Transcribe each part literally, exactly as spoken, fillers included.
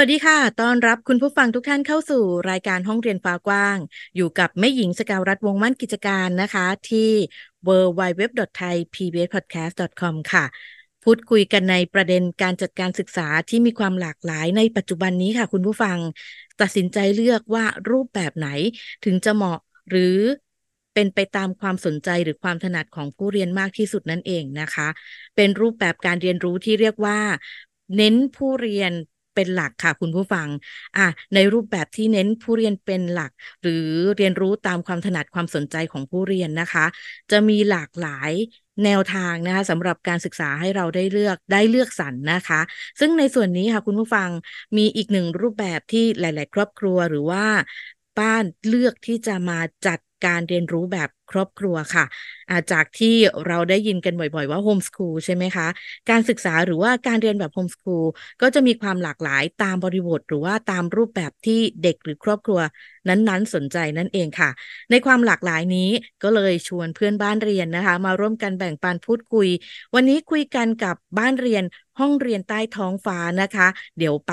วัสดีค่ะต้อนรับคุณผู้ฟังทุกท่านเข้าสู่รายการห้องเรียนฟ้ากว้างอยู่กับแม่หญิงสกาวรัตน์วงมั่นกิจการนะคะที่ ดับเบิลยู ดับเบิลยู ดับเบิลยู ดอท ไทย พี บี เอส พอดแคสต์ ดอท คอม ค่ะพูดคุยกันในประเด็นการจัดการศึกษาที่มีความหลากหลายในปัจจุบันนี้ค่ะคุณผู้ฟังตัดสินใจเลือกว่ารูปแบบไหนถึงจะเหมาะหรือเป็นไปตามความสนใจหรือความถนัดของผู้เรียนมากที่สุดนั่นเองนะคะเป็นรูปแบบการเรียนรู้ที่เรียกว่าเน้นผู้เรียนเป็นหลักค่ะคุณผู้ฟังอ่ะในรูปแบบที่เน้นผู้เรียนเป็นหลักหรือเรียนรู้ตามความถนัดความสนใจของผู้เรียนนะคะจะมีหลากหลายแนวทางนะคะสำหรับการศึกษาให้เราได้เลือกได้เลือกสรรนะคะซึ่งในส่วนนี้ค่ะคุณผู้ฟังมีอีกหนึ่งรูปแบบที่หลายๆครอบครัวหรือว่าบ้านเลือกที่จะมาจัดการเรียนรู้แบบครอบครัวค่ะอาจากที่เราได้ยินกันบ่อยๆว่าโฮมสคูลใช่ไหมคะการศึกษาหรือว่าการเรียนแบบโฮมสคูลก็จะมีความหลากหลายตามบริบทหรือว่าตามรูปแบบที่เด็กหรือครอบครัวนั้นๆสนใจนั่นเองค่ะในความหลากหลายนี้ก็เลยชวนเพื่อนบ้านเรียนนะคะมาร่วมกันแบ่งปันพูดคุยวันนี้คุยกันกับบ้านเรียนห้องเรียนใต้ท้องฟ้านะคะเดี๋ยวไป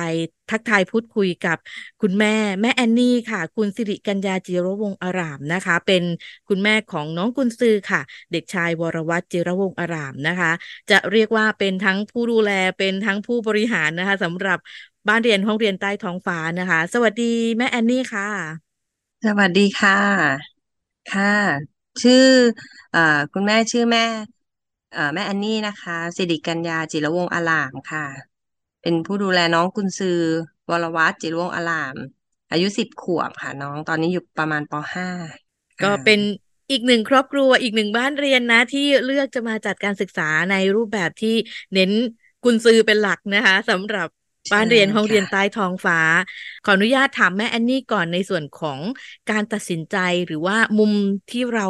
ทักทายพูดคุยกับคุณแม่แม่แอนนี่ค่ะคุณสิริกัญญาจิรวงศ์อารามนะคะเป็นคุณแม่ของน้องกุญซือค่ะเด็กชายวรวัฒน์จิรวงศ์อารามนะคะจะเรียกว่าเป็นทั้งผู้ดูแลเป็นทั้งผู้บริหารนะคะสำหรับบ้านเรียนห้องเรียนใต้ท้องฟ้านะคะสวัสดีแม่แอนนี่ค่ะสวัสดีค่ะค่ะชื่อเอ่อคุณแม่ชื่อแม่เอ่อแม่แอนนี่นะคะสิริกัญญาจิรวงศ์อารามค่ะเป็นผู้ดูแลน้องกุญซือวรวัฒน์จิรวงศ์อารามอายุสิบขวบค่ะน้องตอนนี้อยู่ประมาณป.ห้า ก็เป็นอีกหนึ่งครอบครัวอีกหนึ่งบ้านเรียนนะที่เลือกจะมาจัดการศึกษาในรูปแบบที่เน้นกุญซือเป็นหลักนะคะสำหรับบ้านเรียนห้องเรียนใต้ท้องฟ้าขออนุญาตถามแม่แอนนี่ก่อนในส่วนของการตัดสินใจหรือว่ามุมที่เรา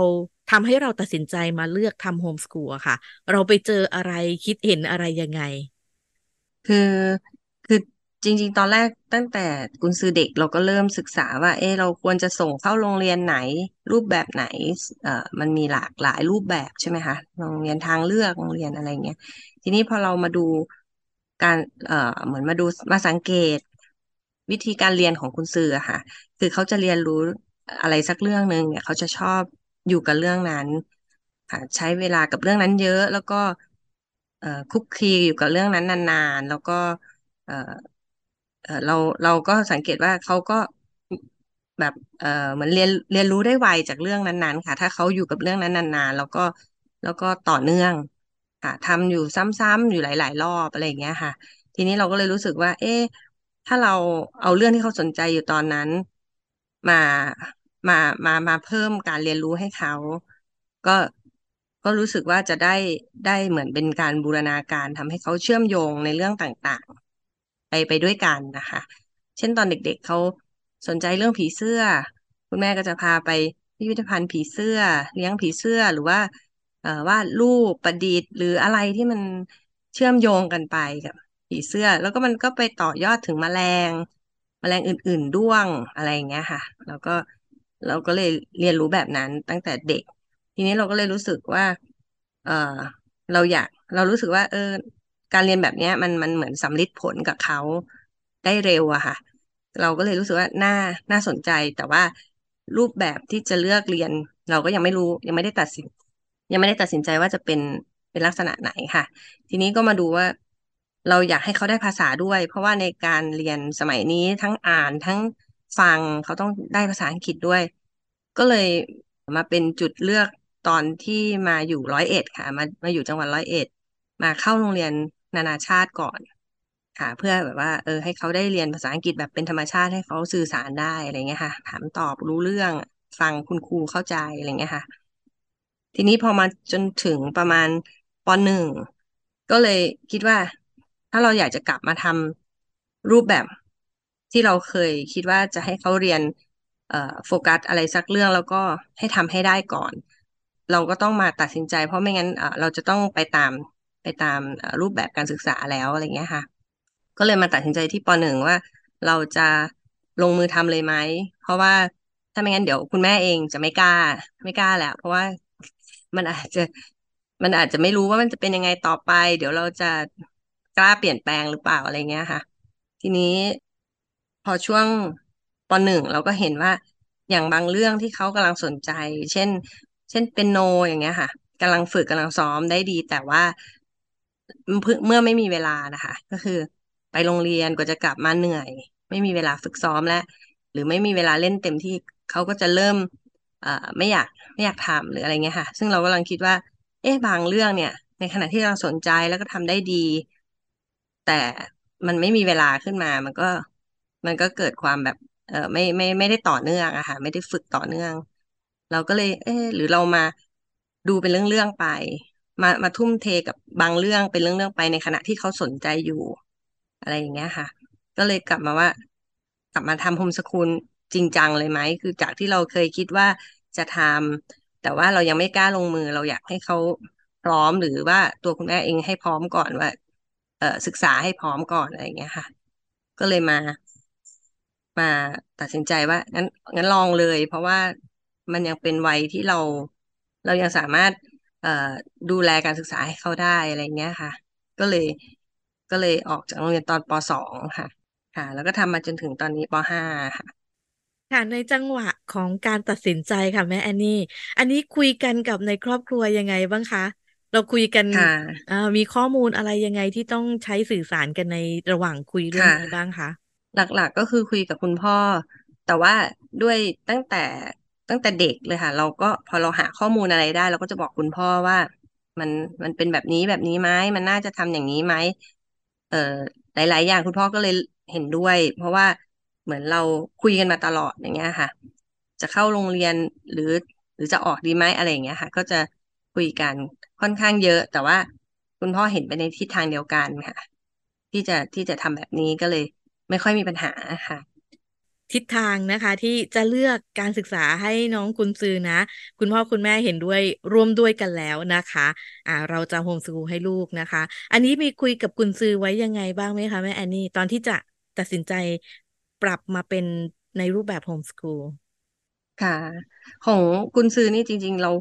ทำให้เราตัดสินใจมาเลือกทำโฮมสคูลค่ะเราไปเจออะไรคิดเห็นอะไรยังไงคือคือจริงๆตอนแรกตั้งแต่กุญซือเด็กเราก็เริ่มศึกษาว่าเออเราควรจะส่งเข้าโรงเรียนไหนรูปแบบไหนเอ่อมันมีหลากหลายรูปแบบใช่ไหมคะโรงเรียนทางเลือกโรงเรียนอะไรเงี้ยทีนี้พอเรามาดูการเอ่อเหมือนมาดูมาสังเกตวิธีการเรียนของกุญซือค่ะคือเขาจะเรียนรู้อะไรสักเรื่องนึงเนี่ยเขาจะชอบอยู่กับเรื่องนั้นใช้เวลากับเรื่องนั้นเยอะแล้วก็เอ่อคุกคีอยู่กับเรื่องนั้นนานๆแล้วก็เอ่อเออเราเราก็สังเกตว่าเขาก็แบบเออเหมือนเรียนเรียนรู้ได้ไวจากเรื่องนั้นๆค่ะถ้าเขาอยู่กับเรื่องนั้นนานๆแล้วก็แล้วก็ต่อเนื่องค่ะทำอยู่ซ้ำๆอยู่หลายๆรอบอะไรอย่างเงี้ยค่ะทีนี้เราก็เลยรู้สึกว่าเอ๊ะถ้าเราเอาเรื่องที่เขาสนใจอยู่ตอนนั้นมามามามาเพิ่มการเรียนรู้ให้เขาก็ก็รู้สึกว่าจะได้ได้เหมือนเป็นการบูรณาการทำให้เขาเชื่อมโยงในเรื่องต่างๆไปไปด้วยกันนะคะเช่นตอนเด็กๆเขาสนใจเรื่องผีเสื้อคุณแม่ก็จะพาไปพิพิธภัณฑ์ผีเสื้อเลี้ยงผีเสื้อหรือว่าเอ่อวาดรูปประดิษฐ์หรืออะไรที่มันเชื่อมโยงกันไปกับผีเสื้อแล้วก็มันก็ไปต่อยอดถึงแมลงแมลงอื่นๆด้วงอะไรอย่างเงี้ยค่ะแล้วก็เราก็เลยเรียนรู้แบบนั้นตั้งแต่เด็กทีนี้เราก็เลยรู้สึกว่าเออเราอยากเรารู้สึกว่าเออการเรียนแบบนี้มันมันเหมือนสำลิดผลกับเขาได้เร็วอะค่ะเราก็เลยรู้สึกว่าน่าน่าสนใจแต่ว่ารูปแบบที่จะเลือกเรียนเราก็ยังไม่รู้ยังไม่ได้ตัดสินยังไม่ได้ตัดสินใจว่าจะเป็นเป็นลักษณะไหนค่ะทีนี้ก็มาดูว่าเราอยากให้เขาได้ภาษาด้วยเพราะว่าในการเรียนสมัยนี้ทั้งอ่านทั้งฟังเขาต้องได้ภาษาอังกฤษด้วยก็เลยมาเป็นจุดเลือกตอนที่มาอยู่ร้อยเอ็ดค่ะมามาอยู่จังหวัดร้อยเอ็ดมาเข้าโรงเรียนนานาชาติก่อนค่ะเพื่อแบบว่าเออให้เขาได้เรียนภาษาอังกฤษแบบเป็นธรรมชาติให้เขาสื่อสารได้อะไรเงี้ยค่ะถามตอบรู้เรื่องฟังคุณครูเข้าใจอะไรเงี้ยค่ะทีนี้พอมาจนถึงประมาณป.หนึ่ง ก็เลยคิดว่าถ้าเราอยากจะกลับมาทำรูปแบบที่เราเคยคิดว่าจะให้เขาเรียนเอ่อโฟกัสอะไรสักเรื่องแล้วก็ให้ทำให้ได้ก่อน เราก็ต้องมาตัดสินใจเพราะไม่งั้นเราจะต้องไปตามไปตามรูปแบบการศึกษาแล้วอะไรเงี้ยค่ะก็เลยมาตัดสินใจที่ป.หนึ่งว่าเราจะลงมือทำเลยไหมเพราะว่าถ้าไม่งั้นเดี๋ยวคุณแม่เองจะไม่กล้าไม่กล้าแหละเพราะว่ามันอาจจะมันอาจจะไม่รู้ว่ามันจะเป็นยังไงต่อไปเดี๋ยวเราจะกล้าเปลี่ยนแปลงหรือเปล่าอะไรเงี้ยค่ะทีนี้พอช่วงป.หนึ่งเราก็เห็นว่าอย่างบางเรื่องที่เขากำลังสนใจเช่นเช่นเปียโนอย่างเงี้ยค่ะกำลังฝึกกำลังซ้อมได้ดีแต่ว่าเมื่อไม่มีเวลานะคะก็คือไปโรงเรียนกว่าจะกลับมาเหนื่อยไม่มีเวลาฝึกซ้อมและหรือไม่มีเวลาเล่นเต็มที่เขาก็จะเริ่มเอ่อไม่อยากไม่อยากทำหรืออะไรเงี้ยค่ะซึ่งเรากำลังคิดว่าเอ๊ะบางเรื่องเนี่ยในขณะที่เราสนใจแล้วก็ทำได้ดีแต่มันไม่มีเวลาขึ้นมามันก็มันก็เกิดความแบบเออไม่ไม่ไม่ได้ต่อเนื่องอะค่ะไม่ได้ฝึกต่อเนื่องเราก็เลยเอ๊ะหรือเรามาดูเป็นเรื่องๆไปมามาทุ่มเทกับบางเรื่องเป็นเรื่องๆไปในขณะที่เขาสนใจอยู่อะไรอย่างเงี้ยค่ะก็เลยกลับมาว่ากลับมาทำโฮมสคูลจริงจังเลยไหมคือจากที่เราเคยคิดว่าจะทำแต่ว่าเรายังไม่กล้าลงมือเราอยากให้เขาพร้อมหรือว่าตัวคุณแม่เองให้พร้อมก่อนว่าเอ่อศึกษาให้พร้อมก่อนอะไรอย่างเงี้ยค่ะก็เลยมามาตัดสินใจว่างั้นงั้นลองเลยเพราะว่ามันยังเป็นวัยที่เราเรายังสามารถเอ่อดูแลการศึกษาให้เขาได้อะไรเงี้ยค่ะก็เลยก็เลยออกจากโรงเรียนตอนป.สองค่ะค่ะแล้วก็ทำมาจนถึงตอนนี้ป.ห้าค่ะค่ะในจังหวะของการตัดสินใจค่ะแม่แอนนี่อันนี้คุยกันกับในครอบครัวยังไงบ้างคะเราคุยกันอ่ามีข้อมูลอะไรยังไงที่ต้องใช้สื่อสารกันในระหว่างคุยเรื่องนี้บ้างคะหลักๆก็คือคุยกับคุณพ่อแต่ว่าด้วยตั้งแต่ตั้งแต่เด็กเลยค่ะเราก็พอเราหาข้อมูลอะไรได้เราก็จะบอกคุณพ่อว่ามันมันเป็นแบบนี้แบบนี้ไหมมันน่าจะทำอย่างนี้ไหมเอ่อหลายๆอย่างคุณพ่อก็เลยเห็นด้วยเพราะว่าเหมือนเราคุยกันมาตลอดอย่างเงี้ยค่ะจะเข้าโรงเรียนหรือหรือจะออกดีไหมอะไรอย่างเงี้ยค่ะก็จะคุยกันค่อนข้างเยอะแต่ว่าคุณพ่อเห็นไปในทิศทางเดียวกันค่ะที่จะที่จะทำแบบนี้ก็เลยไม่ค่อยมีปัญหาค่ะทิศทางนะคะที่จะเลือกการศึกษาให้น้องกุนซือนะคุณพ่อคุณแม่เห็นด้วยร่วมด้วยกันแล้วนะคะอ่าเราจะโฮมสกูลให้ลูกนะคะอันนี้มีคุยกับกุนซือไว้ยังไงบ้างไหมคะแม่แอนนี่ตอนที่จะตัดสินใจปรับมาเป็นในรูปแบบโฮมสกูลค่ะของกุนซือนี่จริงๆเรา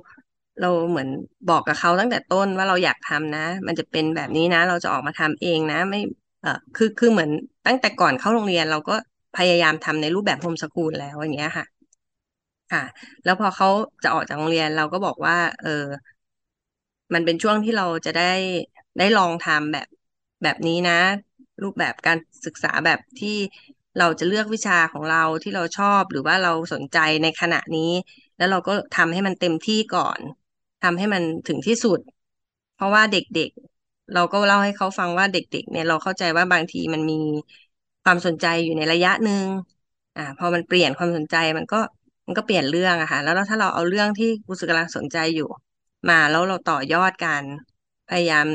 เราเหมือนบอกกับเขาตั้งแต่ต้นว่าเราอยากทำนะมันจะเป็นแบบนี้นะเราจะออกมาทำเองนะไม่เออคือคือเหมือนตั้งแต่ก่อนเข้าโรงเรียนเราก็พยายามทำในรูปแบบโฮมสคูลแล้วอย่างเงี้ยค่ะค่ะแล้วพอเขาจะออกจากโรงเรียนเราก็บอกว่าเออมันเป็นช่วงที่เราจะได้ได้ลองทำแบบแบบนี้นะรูปแบบการศึกษาแบบที่เราจะเลือกวิชาของเราที่เราชอบหรือว่าเราสนใจในขณะนี้แล้วเราก็ทำให้มันเต็มที่ก่อนทำให้มันถึงที่สุดเพราะว่าเด็กๆเราก็เล่าให้เขาฟังว่าเด็กๆเนี่ยเราเข้าใจว่าบางทีมันมีความสนใจอยู่ในระยะหนึ่งอ่าพอมันเปลี่ยนความสนใจมันก็มันก็เปลี่ยนเรื่องอะค่ะแล้วถ้าเราเอาเรื่องที่กุศลกำลังสนใจอยู่มาแล้วเราต่อยอดกันพยายาม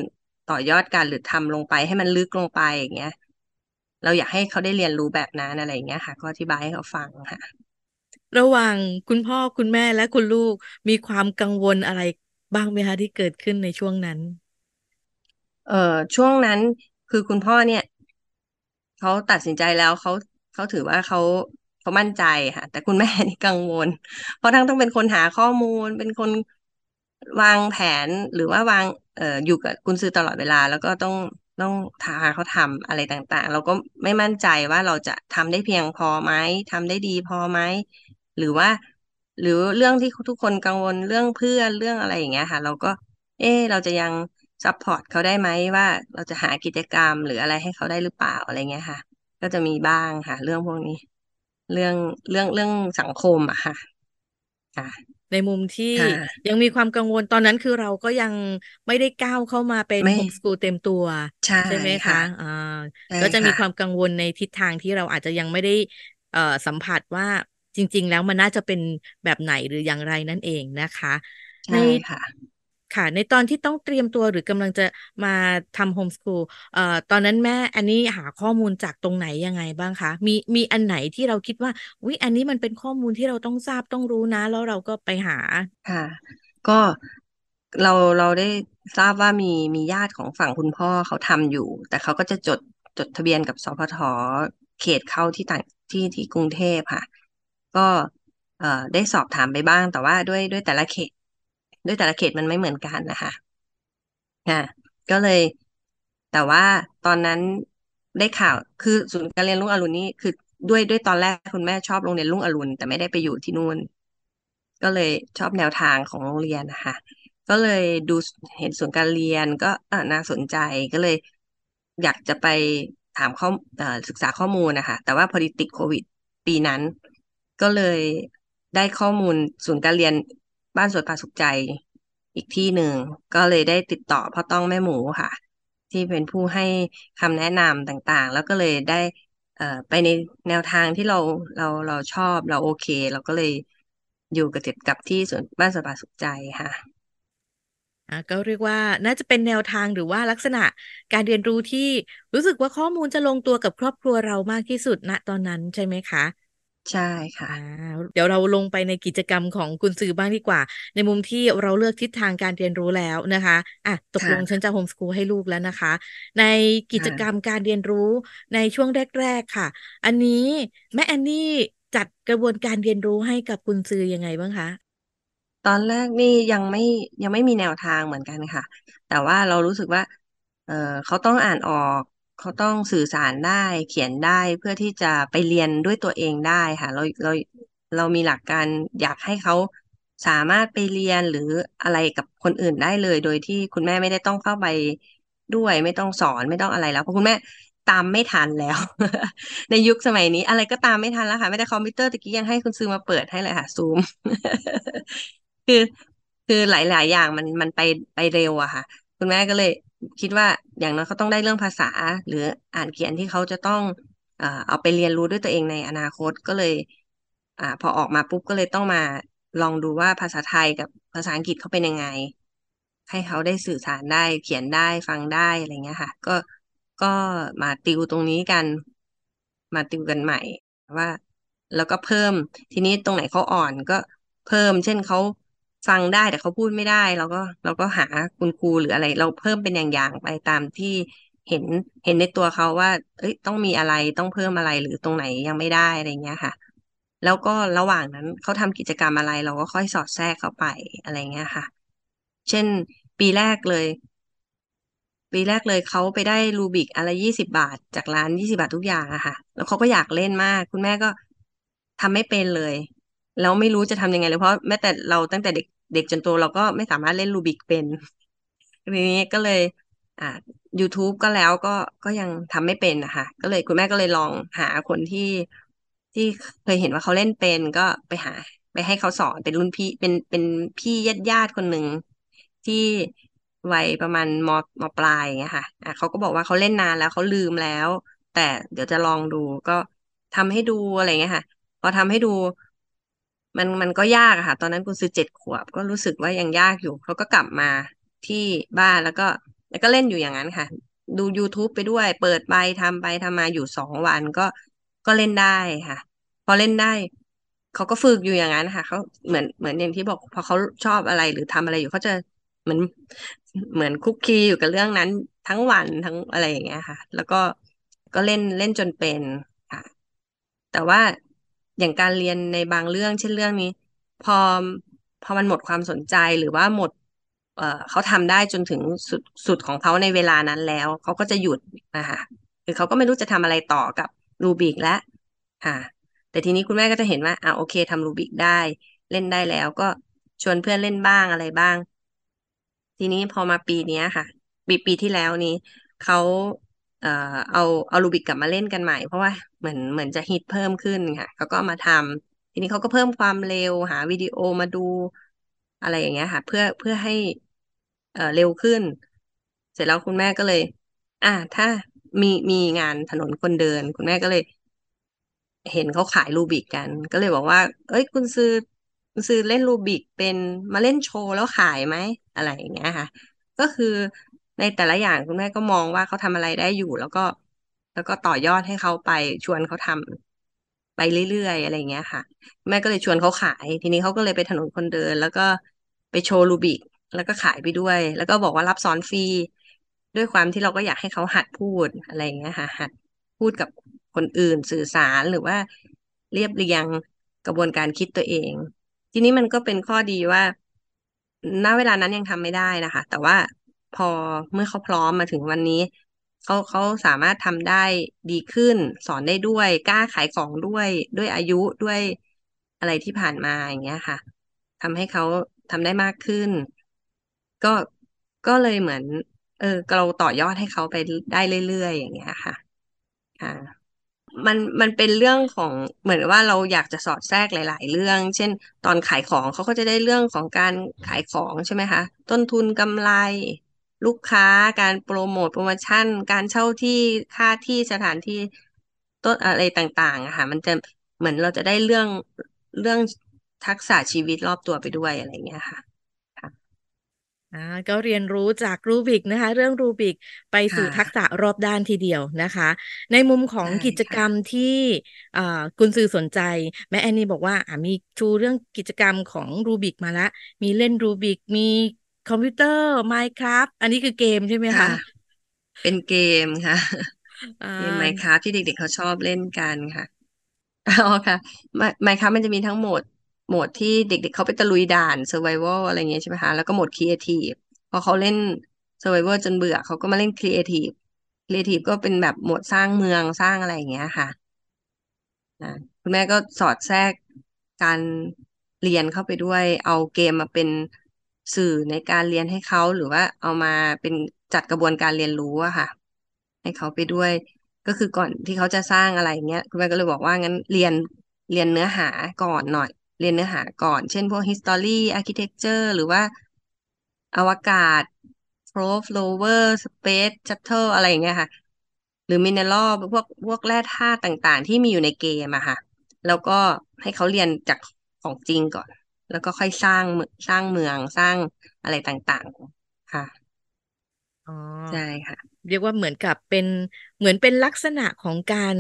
ต่อยอดกันหรือทำลงไปให้มันลึกลงไปอย่างเงี้ยเราอยากให้เขาได้เรียนรู้แบบนั้นอะไรอย่างเงี้ยค่ะก็อธิบายให้เขาฟังค่ะระหว่างคุณพ่อคุณแม่และคุณลูกมีความกังวลอะไรบ้างไหมคะที่เกิดขึ้นในช่วงนั้นเอ่อช่วงนั้นคือคุณพ่อเนี่ยเขาตัดสินใจแล้วเขาเขาถือว่าเขาเขามั่นใจค่ะแต่คุณแม่นี่กังวลเพราะทั้งต้องเป็นคนหาข้อมูลเป็นคนวางแผนหรือว่าวางเอ่ออยู่กับกุนซือตลอดเวลาแล้วก็ต้องต้องท้าเขาทำอะไรต่างๆเราก็ไม่มั่นใจว่าเราจะทำได้เพียงพอไหมทำได้ดีพอไหมหรือว่าหรือเรื่องที่ทุกคนกังวลเรื่องเพื่อนเรื่องอะไรอย่างเงี้ยค่ะเราก็เอ๊ะเราจะยังซัพพอร์ตเขาได้ไหมว่าเราจะหากิจกรรมหรืออะไรให้เขาได้หรือเปล่าอะไรเงี้ยค่ะก็จะมีบ้างค่ะเรื่องพวกนี้เรื่องเรื่องเรื่องสังคมอะค่ะค่ะในมุมที่ยังมีความกังวลตอนนั้นคือเราก็ยังไม่ได้ก้าวเข้ามาเป็นโฮมสกูลเต็มตัวใช่ไหมคะอ่าก็จะมีความกังวลในทิศทางที่เราอาจจะยังไม่ได้เอ่อสัมผัสว่าจริงๆแล้วมันน่าจะเป็นแบบไหนหรืออย่างไรนั่นเองนะคะใช่ค่ะค่ะในตอนที่ต้องเตรียมตัวหรือกำลังจะมาทำโฮมสกูลเอ่อตอนนั้นแม่อันนี้หาข้อมูลจากตรงไหนยังไงบ้างคะมีมีอันไหนที่เราคิดว่าอุ๊ยอันนี้มันเป็นข้อมูลที่เราต้องทราบต้องรู้นะแล้วเราก็ไปหาค่ะ ก็เราเราได้ทราบว่ามีมีญาติของฝั่งคุณพ่อเขาทำอยู่ แต่เขาก็จะจดจดทะเบียนกับสพทเขตเขาที่ต่างที่ที่กรุงเทพค่ะ ก็เอ่อได้สอบถามไปบ้าง แต่ว่าด้วยด้วยแต่ละเขต ด้วยแต่ละเขตมันไม่เหมือนกันนะคะค่ะก็เลย แต่ว่าตอนนั้นได้ข่าวคือศูนย์การเรียนรุ่งอรุณนี่คือด้วยด้วยตอนแรกคุณแม่ชอบโรงเรียนรุ่งอรุณแต่ไม่ได้ไปอยู่ที่นู่น ก็เลยชอบแนวทางของโรงเรียนนะคะก็เลยดูเห็นศูนย์การเรียนก็เอ่อน่าสนใจก็เลย อยากจะไปถามข้อเอ่อศึกษาข้อมูลนะคะแต่ว่าพอดีติดโควิดปีนั้น ก็เลยได้ข้อมูลศูนย์การเรียนบ้านสวนป่าสุขใจอีกที่หนึ่งก็เลยได้ติดต่อพ่อต้องแม่หมูค่ะ ที่เป็นผู้ให้คำแนะนำต่างๆ แล้วก็เลยได้เอ่อไปในแนวทางที่เราเราเราชอบเราโอเค เราก็เลยอยู่กับติดกับที่สวนบ้านสวนป่าสุขใจค่ะ อ่ะก็เรียกว่าน่าจะเป็นแนวทางหรือว่าลักษณะการเรียนรู้ที่รู้สึกว่าข้อมูลจะลงตัวกับครอบครัวเรามากที่สุดณตอนนั้นใช่ไหมคะ ใช่ค่ะ อ่าเดี๋ยวเราลงไปในกิจกรรมของคุณซื้อบ้างดีกว่า ในมุมที่เราเลือกทิศทางการเรียนรู้แล้วนะคะอ่ะตกลค่ะงฉันจะโฮมสกูลให้ลูกแล้วนะคะ ในกิจค่ะ กรรมการเรียนรู้ในช่วงแรกๆค่ะ อันนี้แม่แอนนี่จัดกระบวนการเรียนรู้ให้กับคุณซื้อยังไงบ้างคะตอนแรกนี่ยังไม่ยังไม่มีแนวทางเหมือนกันค่ะ แต่ว่าเรารู้สึกว่า เออเขาต้องอ่านออก เขาต้องสื่อสารได้ เขียนได้เพื่อที่จะไปเรียนด้วยตัวเองได้ค่ะ เราเราเรามีหลักการอยากให้เขาสามารถไปเรียนหรืออะไรกับคนอื่นได้เลย โดยที่คุณแม่ไม่ได้ต้องเข้าไปด้วย ไม่ต้องสอนไม่ต้องอะไรแล้วเพราะคุณแม่ตามไม่ทันแล้ว ในยุคสมัยนี้ อะไรก็ตามไม่ทันแล้วค่ะไม่ได้คอมพิวเตอร์ตะกี้ยังให้คุณซื้อมาเปิดให้เลยค่ะซูม คือคือหลาย ๆ อย่างมันมันไปไปเร็วอะค่ะ คุณแม่ก็เลยคิดว่าอย่างน้อยเขาต้องได้เรื่องภาษา หรืออ่านเขียนที่เขาจะต้องเอ่อเอาไปเรียนรู้ด้วยตัวเองในอนาคตก็เลย อ่า พอออกมาปุ๊บก็เลยต้องมาลองดูว่าภาษาไทยกับภาษาอังกฤษเขาเป็นยังไง ให้เขาได้สื่อสารได้เขียนได้ฟังได้อะไรเงี้ยค่ะ ก็ก็มาติวตรงนี้กัน มาติวกันใหม่ว่า แล้วก็เพิ่มทีนี้ตรงไหนเขาอ่อนก็เพิ่ม เช่นเขาฟังได้แต่เขาพูดไม่ได้เราก็เราก็หาคุณครูหรืออะไร เราเพิ่มเป็นอย่างๆไปตามที่เห็นเห็นในตัวเขาว่า เอ้ยต้องมีอะไรต้องเพิ่มอะไรหรือตรงไหนยังไม่ได้อะไรเงี้ยค่ะ แล้วก็ระหว่างนั้นเขาทำกิจกรรมอะไร เราก็ค่อยสอดแทรกเข้าไปอะไรเงี้ยค่ะ เช่น ปีแรกเลย ปีแรกเลยเขาไปได้รูบิกอะไรยี่สิบบาทจากร้านยี่สิบบาททุกอย่างอะค่ะ แล้วเขาก็อยากเล่นมาก คุณแม่ก็ทำไม่เป็นเลย แล้วไม่รู้จะทำยังไงเลยเพราะแม้แต่เราตั้งแต่เด็กเด็กจนโตเราก็ไม่สามารถเล่นรูบิกเป็น ทีนี้ก็เลย อ่า YouTube ก็แล้วก็ก็ยังทำไม่เป็นนะคะก็เลยคุณแม่ก็เลยลองหาคนที่ที่เคยเห็นว่าเขาเล่นเป็นก็ไปหา ไปให้เขาสอนเป็นรุ่นพี่เป็นเป็นพี่ญาติญาติคนหนึ่งที่วัยประมาณมมปลายอย่างเงี้ยค่ะอ่ะเขาก็บอกว่าเขาเล่นนานแล้วเขาลืมแล้ว แต่เดี๋ยวจะลองดูก็ทำให้ดูอะไรเงี้ยค่ะ พอทำให้ดู มันมันก็ยากอะค่ะ ตอนนั้นคุณซื้อเจ็ดขวบ ก็รู้สึกว่ายังยากอยู่เขาก็กลับมาที่บ้านแล้วก็ แล้วก็เล่นอยู่อย่างนั้นค่ะ ดู YouTube ไปด้วย เปิดไปทำไปทำมาอยู่สองวันก็ก็เล่นได้ค่ะ พอเล่นได้ เขาก็ฝึกอยู่อย่างนั้นค่ะเขาเหมือนเหมือนอย่างที่บอกพอเขาชอบอะไรหรือทำอะไรอยู่เขาจะเหมือนเหมือนคุกคีอยู่กับเรื่องนั้นทั้งวันทั้งอะไรอย่างเงี้ยค่ะ แล้วก็ก็เล่นเล่นจนเป็นค่ะ แต่ว่าอย่างการเรียนในบางเรื่องเช่นเรื่องนี้ พอพอมันหมดความสนใจหรือว่าหมด เอ่อเขาทำได้จนถึงสุดสุดของเขาในเวลานั้นแล้ว เขาก็จะหยุดนะคะคือเขาก็ไม่รู้จะทำอะไรต่อกับรูบิกแล้วค่ะ แต่ทีนี้คุณแม่ก็จะเห็นว่าอ่าโอเคทำรูบิกได้ เล่นได้แล้วก็ชวนเพื่อนเล่นบ้างอะไรบ้าง ทีนี้พอมาปีเนี้ยค่ะ ปีปีที่แล้วนี้เขาเอ่อเอาเอารูบิกกลับมาเล่นกันใหม่ เพราะว่าเหมือนเหมือนจะฮิตเพิ่มขึ้นค่ะเขาก็เอามาทำทีนี้เขาก็เพิ่มความเร็วหาวิดีโอมาดูอะไรอย่างเงี้ยค่ะ เพื่อเพื่อให้เอ่อเร็วขึ้น เสร็จแล้วคุณแม่ก็เลย อ่ะถ้ามีมีงานถนนคนเดิน คุณแม่ก็เลย เห็นเขาขายรูบิกกัน ก็เลยบอกว่า เอ้ยคุณซื้อคุณซื้อเล่นรูบิกเป็นมาเล่นโชว์แล้วขายไหมอะไรอย่างเงี้ยค่ะ ก็คือในแต่ละอย่างคุณแม่ก็มองว่าเขาทำอะไรได้อยู่ แล้วก็ แล้วก็ต่อยอดให้เขาไปชวนเขาทำไปเรื่อยๆอะไรอย่างเงี้ยค่ะ แม่ก็เลยชวนเขาขาย ทีนี้เขาก็เลยไปถนนคนเดิน แล้วก็ไป ไปโชว์รูบิกแล้วก็ขายไปด้วยแล้วก็บอกว่ารับสอนฟรีด้วยความที่เราก็อยากให้เขาหัดพูดอะไรอย่างเงี้ยค่ะหัดพูดกับคนอื่นสื่อสารหรือว่าเรียบเรียงกระบวนการคิดตัวเองทีนี้มันก็เป็นข้อดีว่าณเวลานั้นยังทำไม่ได้นะคะแต่ว่าพอเมื่อเขาพร้อมมาถึงวันนี้เขาเขาสามารถทำได้ดีขึ้นสอนได้ด้วยกล้าขายของด้วยด้วยอายุด้วยอะไรที่ผ่านมาอย่างเงี้ยค่ะทำให้เขาทำได้มากขึ้นก็ก็เลยเหมือนเออเราต่อยอดให้เขาไปได้เรื่อยๆอย่างเงี้ยค่ะค่ะมันมันเป็นเรื่องของเหมือนว่าเราอยากจะสอดแทรกหลายๆเรื่องเช่นตอนขายของเขาก็จะได้เรื่องของการขายของใช่ไหมคะต้นทุนกำไรลูกค้าการโปรโมทโปรโมชั่นการเช่าที่ค่าที่สถานที่ต้นอะไรต่างๆอะค่ะมันจะเหมือนเราจะได้เรื่องเรื่องทักษะชีวิตรอบตัวไปด้วยอะไรอย่างเงี้ยค่ะอ่าก็เรียนรู้จากรูบิกนะคะเรื่องรูบิกไปสู่ทักษะรอบด้านทีเดียวนะคะในมุมของกิจกรรมที่อ่าคุณสื่อสนใจแม่แอนนี่บอกว่าอ่ามีชูเรื่องกิจกรรมของรูบิกมาละมีเล่นรูบิกมีคอมพิวเตอร์ Minecraft อันนี้คือเกมใช่ไหมคะเป็นเกมค่ะมี Minecraft ที่เด็กๆเขาชอบเล่นกันค่ะอ๋อค่ะ Minecraft มันจะมีทั้งหมดโหมดที่เด็กๆ เ, เขาไปตะลุยด่าน Survival อะไรเงี้ยใช่ไหมคะแล้วก็โหมด Creative พอเขาเล่น Survival จนเบื่อเขาก็มาเล่น Creative Creative ก็เป็นแบบโหมดสร้างเมืองสร้างอะไรอย่างเงี้ยค่ะคุณแม่ก็สอดแทรกการเรียนเข้าไปด้วยเอาเกมมาเป็นสื่อในการเรียนให้เขาหรือว่าเอามาเป็นจัดกระบวนการเรียนรู้อะค่ะให้เขาไปด้วยก็คือก่อนที่เขาจะสร้างอะไรเงี้ยคุณแม่ก็เลยบอกว่างั้นเรียนเรียนเนื้อหาก่อนหน่อยเรียนเนื้อหาก่อนเช่นพวก history architecture หรือว่าอวกาศ probe rover space shuttle อะไรอย่างเงี้ยค่ะหรือ mineral พวกพวกแร่ธาตุต่างๆที่มีอยู่ในเกมอะค่ะแล้วก็ให้เขาเรียนจากของจริงก่อนแล้วก็ค่อยสร้างสร้างเมืองสร้างอะไรต่างๆค่ะอ๋อใช่ค่ะเรียกว่าเหมือนกับเป็นเหมือนเป็นลักษณะของการ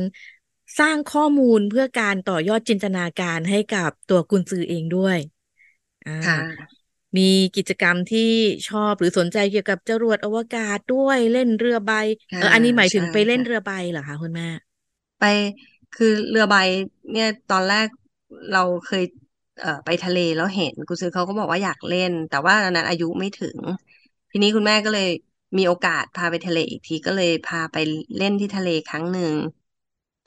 สร้างข้อมูลเพื่อการต่อยอดจินตนาการให้กับตัวกุนซือเองด้วยค่ะมีกิจกรรมที่ชอบหรือสนใจเกี่ยวกับจรวดอวกาศด้วยเล่นเรือใบเอออันนี้หมายถึงไปเล่นเรือใบเหรอคะคุณแม่ไปคือเรือใบเนี่ยตอนแรกเราเคยเอ่อไปทะเลแล้วเห็นกุนซือเขาก็บอกว่าอยากเล่นแต่ว่าตอนนั้นอายุไม่ถึงทีนี้คุณแม่ก็เลยมีโอกาสพาไปทะเลอีกทีก็เลยพาไปเล่นที่ทะเลครั้งหนึ่ง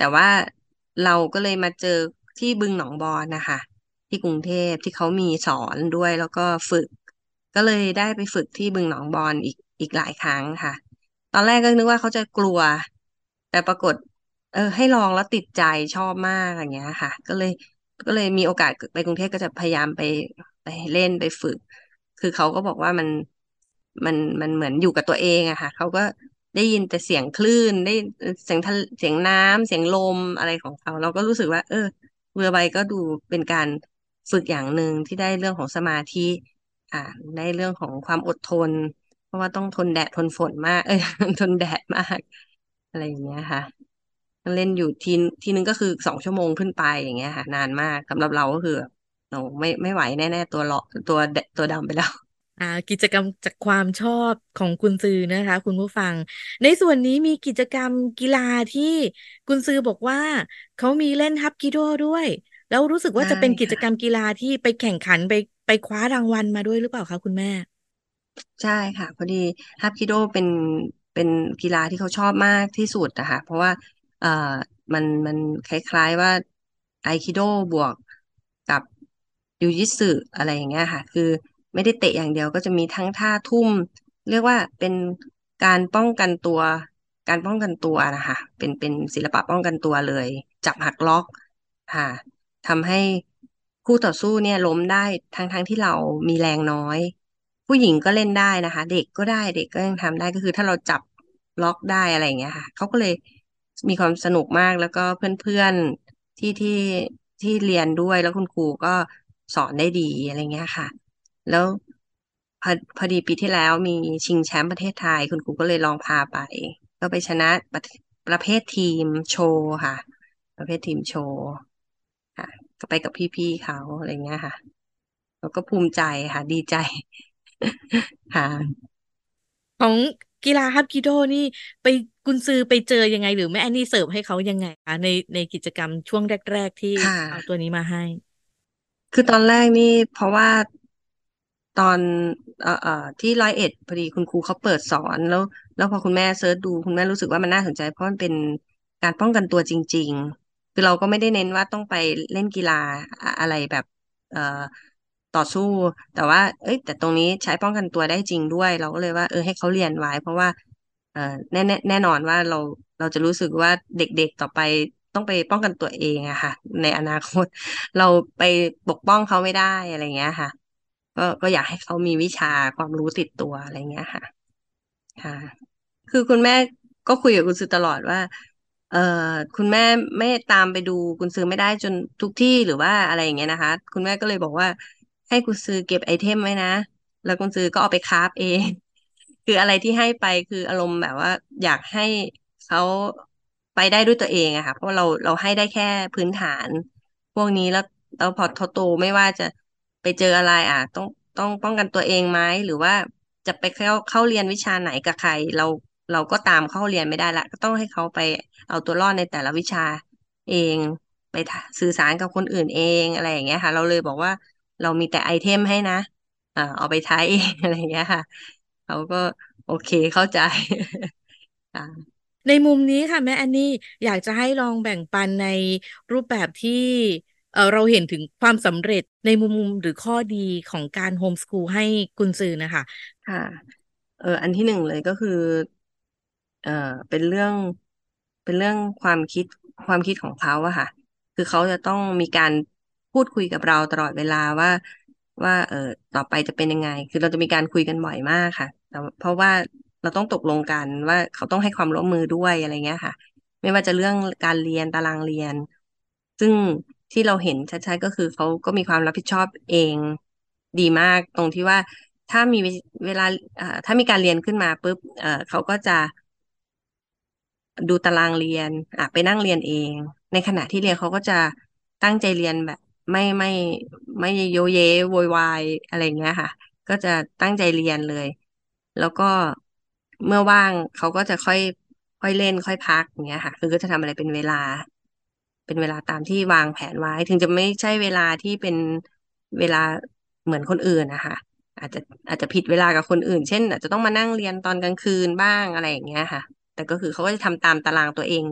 แต่ว่าเราก็เลยมาเจอที่บึงหนองบอนนะคะที่กรุงเทพที่เขามีสอนด้วยแล้วก็ฝึกก็เลยได้ไปฝึกที่บึงหนองบอนอีกอีกหลายครั้งค่ะตอนแรกก็นึกว่าเขาจะกลัวแต่ปรากฏเออให้ลองแล้วติดใจชอบมากอย่างเงี้ยค่ะก็เลยก็เลยมีโอกาสไปกรุงเทพก็จะพยายามไปไปเล่นไปฝึกคือเขาก็บอกว่ามันมันมันเหมือนอยู่กับตัวเองอะค่ะเขาก็ได้ยินแต่เสียงคลื่นได้เสียงเสียงน้ำเสียงลมอะไรของเขาเราก็รู้สึกว่าเออเรือใบก็ดูเป็นการฝึกอย่างหนึ่งที่ได้เรื่องของสมาธิค่ะได้เรื่องของความอดทนเพราะว่าต้องทนแดดทนฝนมากเออทนแดดมากอะไรอย่างเงี้ยค่ะเล่นอยู่ทีทีนึงก็คือสองชั่วโมงขึ้นไปอย่างเงี้ยค่ะนานมากสำหรับเราก็คือเราไม่ไม่ไหวแน่ๆตัวเลาะตัวตัวดำไปแล้วอ่ากิจกรรมจากความชอบของกุนซือนะคะคุณผู้ฟังในส่วนนี้มีกิจกรรมกีฬาที่กุนซือบอกว่าเขามีเล่นฮับกิโดด้วยแล้วรู้สึกว่าจะเป็นกิจกรรมกีฬาที่ไปแข่งขันไปไปคว้ารางวัลมาด้วยหรือเปล่าคะคุณแม่ใช่ค่ะพอดีฮับกิโดเป็นเป็นกีฬาที่เขาชอบมากที่สุดนะคะเพราะว่าเอ่อมันมันคล้ายๆว่าไอคิโดบวกกับยูยิสึอะไรอย่างเงี้ยค่ะคือไม่ได้เตะอย่างเดียวก็จะมีทั้งท่าทุ่มเรียกว่าเป็นการป้องกันตัวการป้องกันตัวนะคะเป็นเป็นศิลปะป้องกันตัวเลยจับหักล็อกค่ะทำให้คู่ต่อสู้เนี่ยล้มได้ทั้งทั้งที่เรามีแรงน้อยผู้หญิงก็เล่นได้นะคะเด็กก็ได้เด็กก็ยังทำได้ก็คือถ้าเราจับล็อกได้อะไรอย่างเงี้ยค่ะเขาก็เลยมีความสนุกมากแล้วก็เพื่อนๆที่ที่ที่เรียนด้วยแล้วคุณครูก็สอนได้ดีอะไรเงี้ยค่ะแล้วพอพอดีปีที่แล้วมีชิงแชมป์ประเทศไทยคุณครูก็เลยลองพาไปก็ไปชนะประประเภททีมโชว์ค่ะประเภททีมโชว์ค่ะก็ไปกับพี่ๆเขาอะไรเงี้ยค่ะ แล้วก็ภูมิใจค่ะดีใจค่ะของกีฬาฮับกิโดนี่ไปกุนซือไปเจอยังไงหรือแม่แอนนี่เสิร์ฟให้เขายังไงคะในในกิจกรรมช่วงแรกๆที่เอาตัวนี้มาให้คือตอนแรกนี่เพราะว่าตอนเอ่อเอ่อที่ร้อยเอ็ดพอดีคุณครูเขาเปิดสอนแล้วแล้วพอคุณแม่เสิร์ชดูคุณแม่รู้สึกว่ามันน่าสนใจเพราะมันเป็นการป้องกันตัวจริงๆคือเราก็ไม่ได้เน้นว่าต้องไปเล่นกีฬาอะไรแบบเอ่อต่อสู้แต่ว่าเอ้ยแต่ตรงนี้ใช้ป้องกันตัวได้จริงด้วยเราก็เลยว่าเออให้เขาเรียนไว้เพราะว่าเอ่อแน่แน่นอนว่าเราเราจะรู้สึกว่าเด็กๆต่อไปต้องไปป้องกันตัวเองอะค่ะในอนาคตเราไปปกป้องเขาไม่ได้อะไรเงี้ยค่ะก็ก็อยากให้เขามีวิชาความรู้ติดตัวอะไรเงี้ยค่ะค่ะคือคุณแม่ก็คุยกับกุนซือตลอดว่าเอ่อคุณแม่ไม่ตามไปดูกุนซือไม่ได้จนทุกที่หรือว่าอะไรอย่างเงี้ยนะคะคุณแม่ก็เลยบอกว่าให้กุนซือเก็บไอเทมไว้นะแล้วกุนซือก็เอาไปคราฟเองคืออะไรที่ให้ไปคืออารมณ์แบบว่าอยากให้เขาไปได้ด้วยตัวเองอะค่ะเพราะเราเราให้ได้แค่พื้นฐานพวกนี้แล้วแล้วพอโตไม่ว่าจะไปเจออะไรอ่ะต้องต้องป้องกันตัวเองไหมหรือว่าจะไปเข้าเข้าเรียนวิชาไหนกับใครเราเราก็ตามเข้าเรียนไม่ได้ละก็ต้องให้เขาไปเอาตัวรอดในแต่ละวิชาเองไปสื่อสารกับคนอื่นเองอะไรอย่างเงี้ยค่ะเราเลยบอกว่าเรามีแต่ไอเทมให้นะอ่าเอาไปใช้เองอะไรอย่างเงี้ยค่ะเขาก็โอเคเข้าใจ ในมุมนี้ค่ะแม่แอนนี่อยากจะให้ลองแบ่งปันในรูปแบบที่เอ่อเราเห็นถึงความสำเร็จในมุมหรือข้อดีของการโฮมสคูลให้กุนซือนะคะค่ะเอออันที่หนึ่งเลยก็คือเอ่อเป็นเรื่องเป็นเรื่องความคิดความคิดของเขาอะค่ะคือเขาจะต้องมีการพูดคุยกับเราตลอดเวลาว่าว่าเออต่อไปจะเป็นยังไงคือเราจะมีการคุยกันบ่อยมากค่ะเพราะว่าเราต้องตกลงกันว่าเขาต้องให้ความร่วมมือด้วยอะไรเงี้ยค่ะไม่ว่าจะเรื่องการเรียนตารางเรียนซึ่งที่เราเห็นชัดๆก็คือเขาก็มีความรับผิดชอบเองดีมากตรงที่ว่าถ้ามีเวลาเอ่อถ้ามีการเรียนขึ้นมาปุ๊บเอ่อเขาก็จะดูตารางเรียนอ่ะไปนั่งเรียนเองในขณะที่เรียนเขาก็จะตั้งใจเรียนแบบไม่ไม่ไม่โยเยโวยวายอะไรเงี้ยค่ะก็จะตั้งใจเรียนเลยแล้วก็เมื่อว่างเขาก็จะค่อยค่อยเล่นค่อยพักอย่างเงี้ยค่ะคือก็จะทำอะไรเป็นเวลาเป็นเวลาตามที่วางแผนไว้ถึงจะไม่ใช่เวลาที่เป็นเวลาเหมือนคนอื่นนะคะอาจจะอาจจะผิดเวลากับคนอื่นเช่นอาจจะต้องมานั่งเรียนตอนกลางคืนบ้างอะไรอย่างเงี้ยค่ะแต่ก็คือเขาก็จะทำตามตารางตัวเอง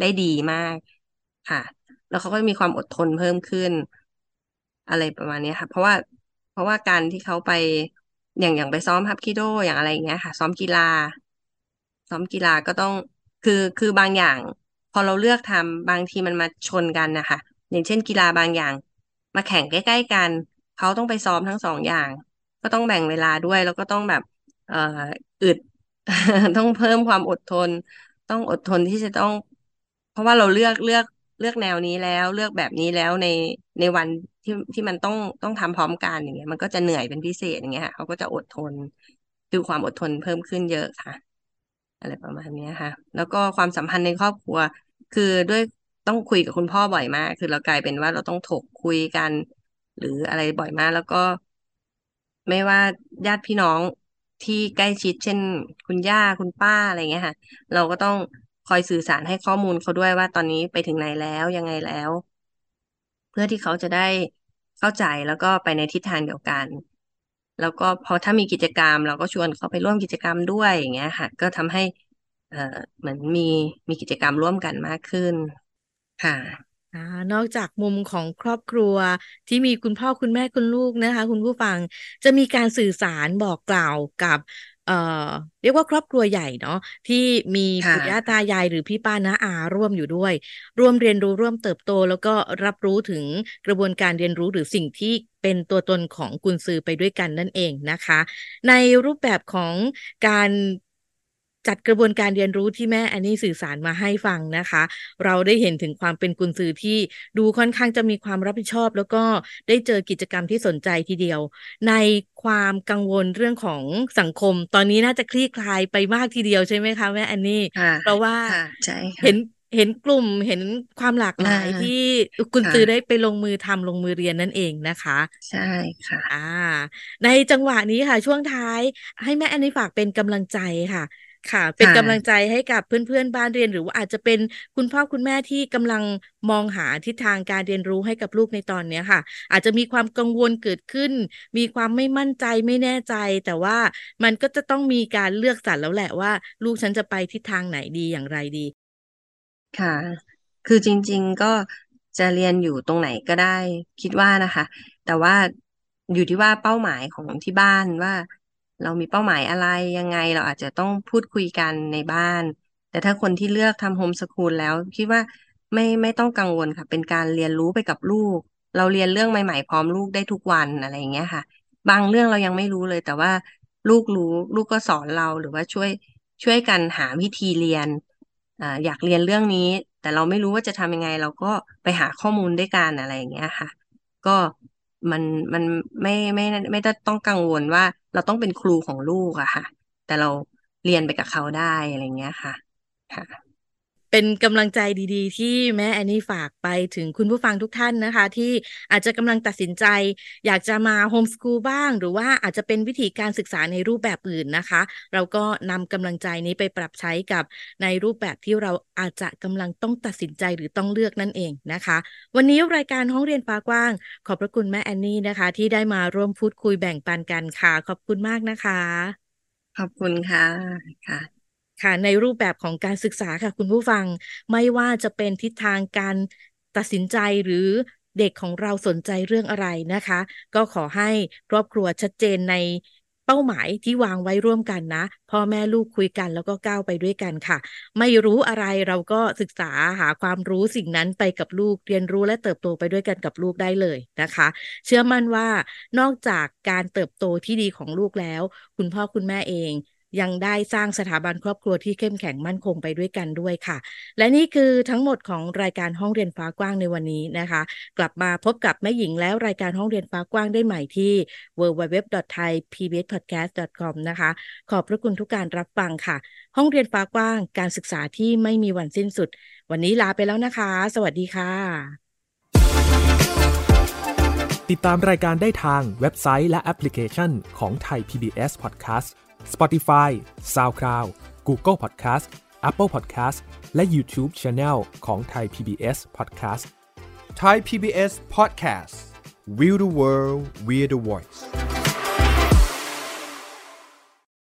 ได้ดีมากค่ะแล้วเขาก็มีความอดทนเพิ่มขึ้นอะไรประมาณนี้ค่ะเพราะว่าเพราะว่าการที่เขาไปอย่างอย่างไปซ้อมฮับคิโดอย่างอะไรอย่างเงี้ยค่ะซ้อมกีฬาซ้อมกีฬาก็ต้องคือคือบางอย่างพอเราเลือกทำบางทีมันมาชนกันนะคะอย่างเช่นกีฬาบางอย่างมาแข่งใกล้ๆกันเขาต้องไปซ้อมทั้งสองอย่างก็ต้องแบ่งเวลาด้วยแล้วก็ต้องแบบเอ่ออึด ต้องเพิ่มความอดทนต้องอดทนที่จะต้องเพราะว่าเราเลือกเลือกเลือกแนวนี้แล้วเลือกแบบนี้แล้วในในวันที่ที่มันต้องต้องทำพร้อมกันอย่างเงี้ยมันก็จะเหนื่อยเป็นพิเศษอย่างเงี้ยเขาก็จะอดทนคือความอดทนเพิ่มขึ้นเยอะค่ะอะไรประมาณนี้ค่ะแล้วก็ความสัมพันธ์ในครอบครัวคือด้วยต้องคุยกับคุณพ่อบ่อยมากคือเรากลายเป็นว่าเราต้องถกคุยกันหรืออะไรบ่อยมากแล้วก็ไม่ว่าญาติพี่น้องที่ใกล้ชิดเช่นคุณย่าคุณป้าอะไรเงี้ยค่ะเราก็ต้องคอยสื่อสารให้ข้อมูลเขาด้วยว่าตอนนี้ไปถึงไหนแล้วยังไงแล้วเพื่อที่เขาจะได้เข้าใจแล้วก็ไปในทิศทางเดียวกันแล้วก็พอถ้ามีกิจกรรมเราก็ชวนเขาไปร่วมกิจกรรมด้วยอย่างเงี้ยค่ะก็ทำให้เอ่อเหมือนมีมีกิจกรรมร่วมกันมากขึ้นค่ะอ่านอกจากมุมของครอบครัวที่มีคุณพ่อคุณแม่คุณลูกนะคะคุณผู้ฟังจะมีการสื่อสารบอกกล่าวกับเอ่อเรียกว่าครอบครัวใหญ่เนาะที่มีปู่ย่าตายายหรือพี่ป้าน้าอาร่วมอยู่ด้วยร่วมเรียนรู้ร่วมเติบโตแล้วก็รับรู้ถึงกระบวนการเรียนรู้หรือสิ่งที่เป็นตัวตนของกุนซือไปด้วยกันนั่นเองนะคะในรูปแบบของการจัดกระบวนการเรียนรู้ที่แม่แอนนี่สื่อสารมาให้ฟังนะคะเราได้เห็นถึงความเป็นกุนซือที่ดูค่อนข้างจะมีความรับผิดชอบแล้วก็ได้เจอกิจกรรมที่สนใจทีเดียวในความกังวลเรื่องของสังคมตอนนี้น่าจะคลี่คลายไปมากทีเดียวใช่ไหมคะแม่แอนนี่เพราะว่าเห็น เห็นกลุ่มเห็นความหลากหลายที่คุณตือได้ไปลงมือทำลงมือเรียนนั่นเองนะคะใช่ค่ะอ่าในจังหวะนี้ค่ะช่วงท้ายให้แม่แอนนี่ฝากเป็นกำลังใจค่ะค่ะเป็นกำลังใจให้กับเพื่อนๆบ้านเรียนหรือว่าอาจจะเป็นคุณพ่อคุณแม่ที่กำลังมองหาทิศทางการเรียนรู้ให้กับลูกในตอนนี้ค่ะอาจจะมีความกังวลเกิดขึ้นมีความไม่มั่นใจไม่แน่ใจแต่ว่ามันก็จะต้องมีการเลือกสรรแล้วแหละว่าลูกฉันจะไปทิศทางไหนดีอย่างไรดีค่ะคือจริงๆก็จะเรียนอยู่ตรงไหนก็ได้คิดว่านะคะแต่ว่าอยู่ที่ว่าเป้าหมายของที่บ้านว่าเรามีเป้าหมายอะไรยังไงเราอาจจะต้องพูดคุยกันในบ้านแต่ถ้าคนที่เลือกทำโฮมสคูลแล้วคิดว่าไม่ไม่ต้องกังวลค่ะเป็นการเรียนรู้ไปกับลูกเราเรียนเรื่องใหม่ๆพร้อมลูกได้ทุกวันอะไรอย่างเงี้ยค่ะบางเรื่องเรายังไม่รู้เลยแต่ว่าลูกรู้ลูกก็สอนเราหรือว่าช่วยช่วยกันหาวิธีเรียนอ่าอยากเรียนเรื่องนี้แต่เราไม่รู้ว่าจะทำยังไงเราก็ไปหาข้อมูลด้วยกันอะไรอย่างเงี้ยค่ะก็มันมันไม่ไม่ไม่ต้องกังวลว่าเราต้องเป็นครูของลูกอะค่ะแต่เราเรียนไปกับเขาได้อะไรเงี้ยค่ะค่ะเป็นกำลังใจดีๆที่แม่แอนนี่ฝากไปถึงคุณผู้ฟังทุกท่านนะคะที่อาจจะกำลังตัดสินใจอยากจะมาโฮมสคูลบ้างหรือว่าอาจจะเป็นวิธีการศึกษาในรูปแบบอื่นนะคะเราก็นำกำลังใจนี้ไปปรับใช้กับในรูปแบบที่เราอาจจะกำลังต้องตัดสินใจหรือต้องเลือกนั่นเองนะคะวันนี้รายการห้องเรียนฟ้ากว้างขอบพระคุณแม่แอนนี่นะคะที่ได้มาร่วมพูดคุยแบ่งปันกันค่ะขอบคุณมากนะคะขอบคุณค่ะค่ะค่ะในรูปแบบของการศึกษาค่ะคุณผู้ฟังไม่ว่าจะเป็นทิศทางการตัดสินใจหรือเด็กของเราสนใจเรื่องอะไรนะคะก็ขอให้ครอบครัวชัดเจนในเป้าหมายที่วางไว้ร่วมกันนะพ่อแม่ลูกคุยกันแล้วก็ก้าวไปด้วยกันค่ะไม่รู้อะไรเราก็ศึกษาหาความรู้สิ่งนั้นไปกับลูกเรียนรู้และเติบโตไปด้วยกันกับลูกได้เลยนะคะเชื่อมั่นว่านอกจากการเติบโตที่ดีของลูกแล้วคุณพ่อคุณแม่เองยังได้สร้างสถาบันครอบครัวที่เข้มแข็งมั่นคงไปด้วยกันด้วยค่ะและนี่คือทั้งหมดของรายการห้องเรียนฟ้ากว้างในวันนี้นะคะกลับมาพบกับแม่หญิงแล้วรายการห้องเรียนฟ้ากว้างได้ใหม่ที่ ดับเบิลยู ดับเบิลยู ดับเบิลยู ดอท ไทย พี บี เอส พอดแคสต์ ดอท คอม นะคะขอบพระคุณทุกการรับฟังค่ะห้องเรียนฟ้ากว้างการศึกษาที่ไม่มีวันสิ้นสุดวันนี้ลาไปแล้วนะคะสวัสดีค่ะติดตามรายการได้ทางเว็บไซต์และแอปพลิเคชันของ Thai พี บี เอส Podcast Spotify, SoundCloud, Google Podcast, Apple Podcast และ YouTube Channel ของ Thai พี บี เอส Podcast Thai พี บี เอS Podcast We the World We the Voice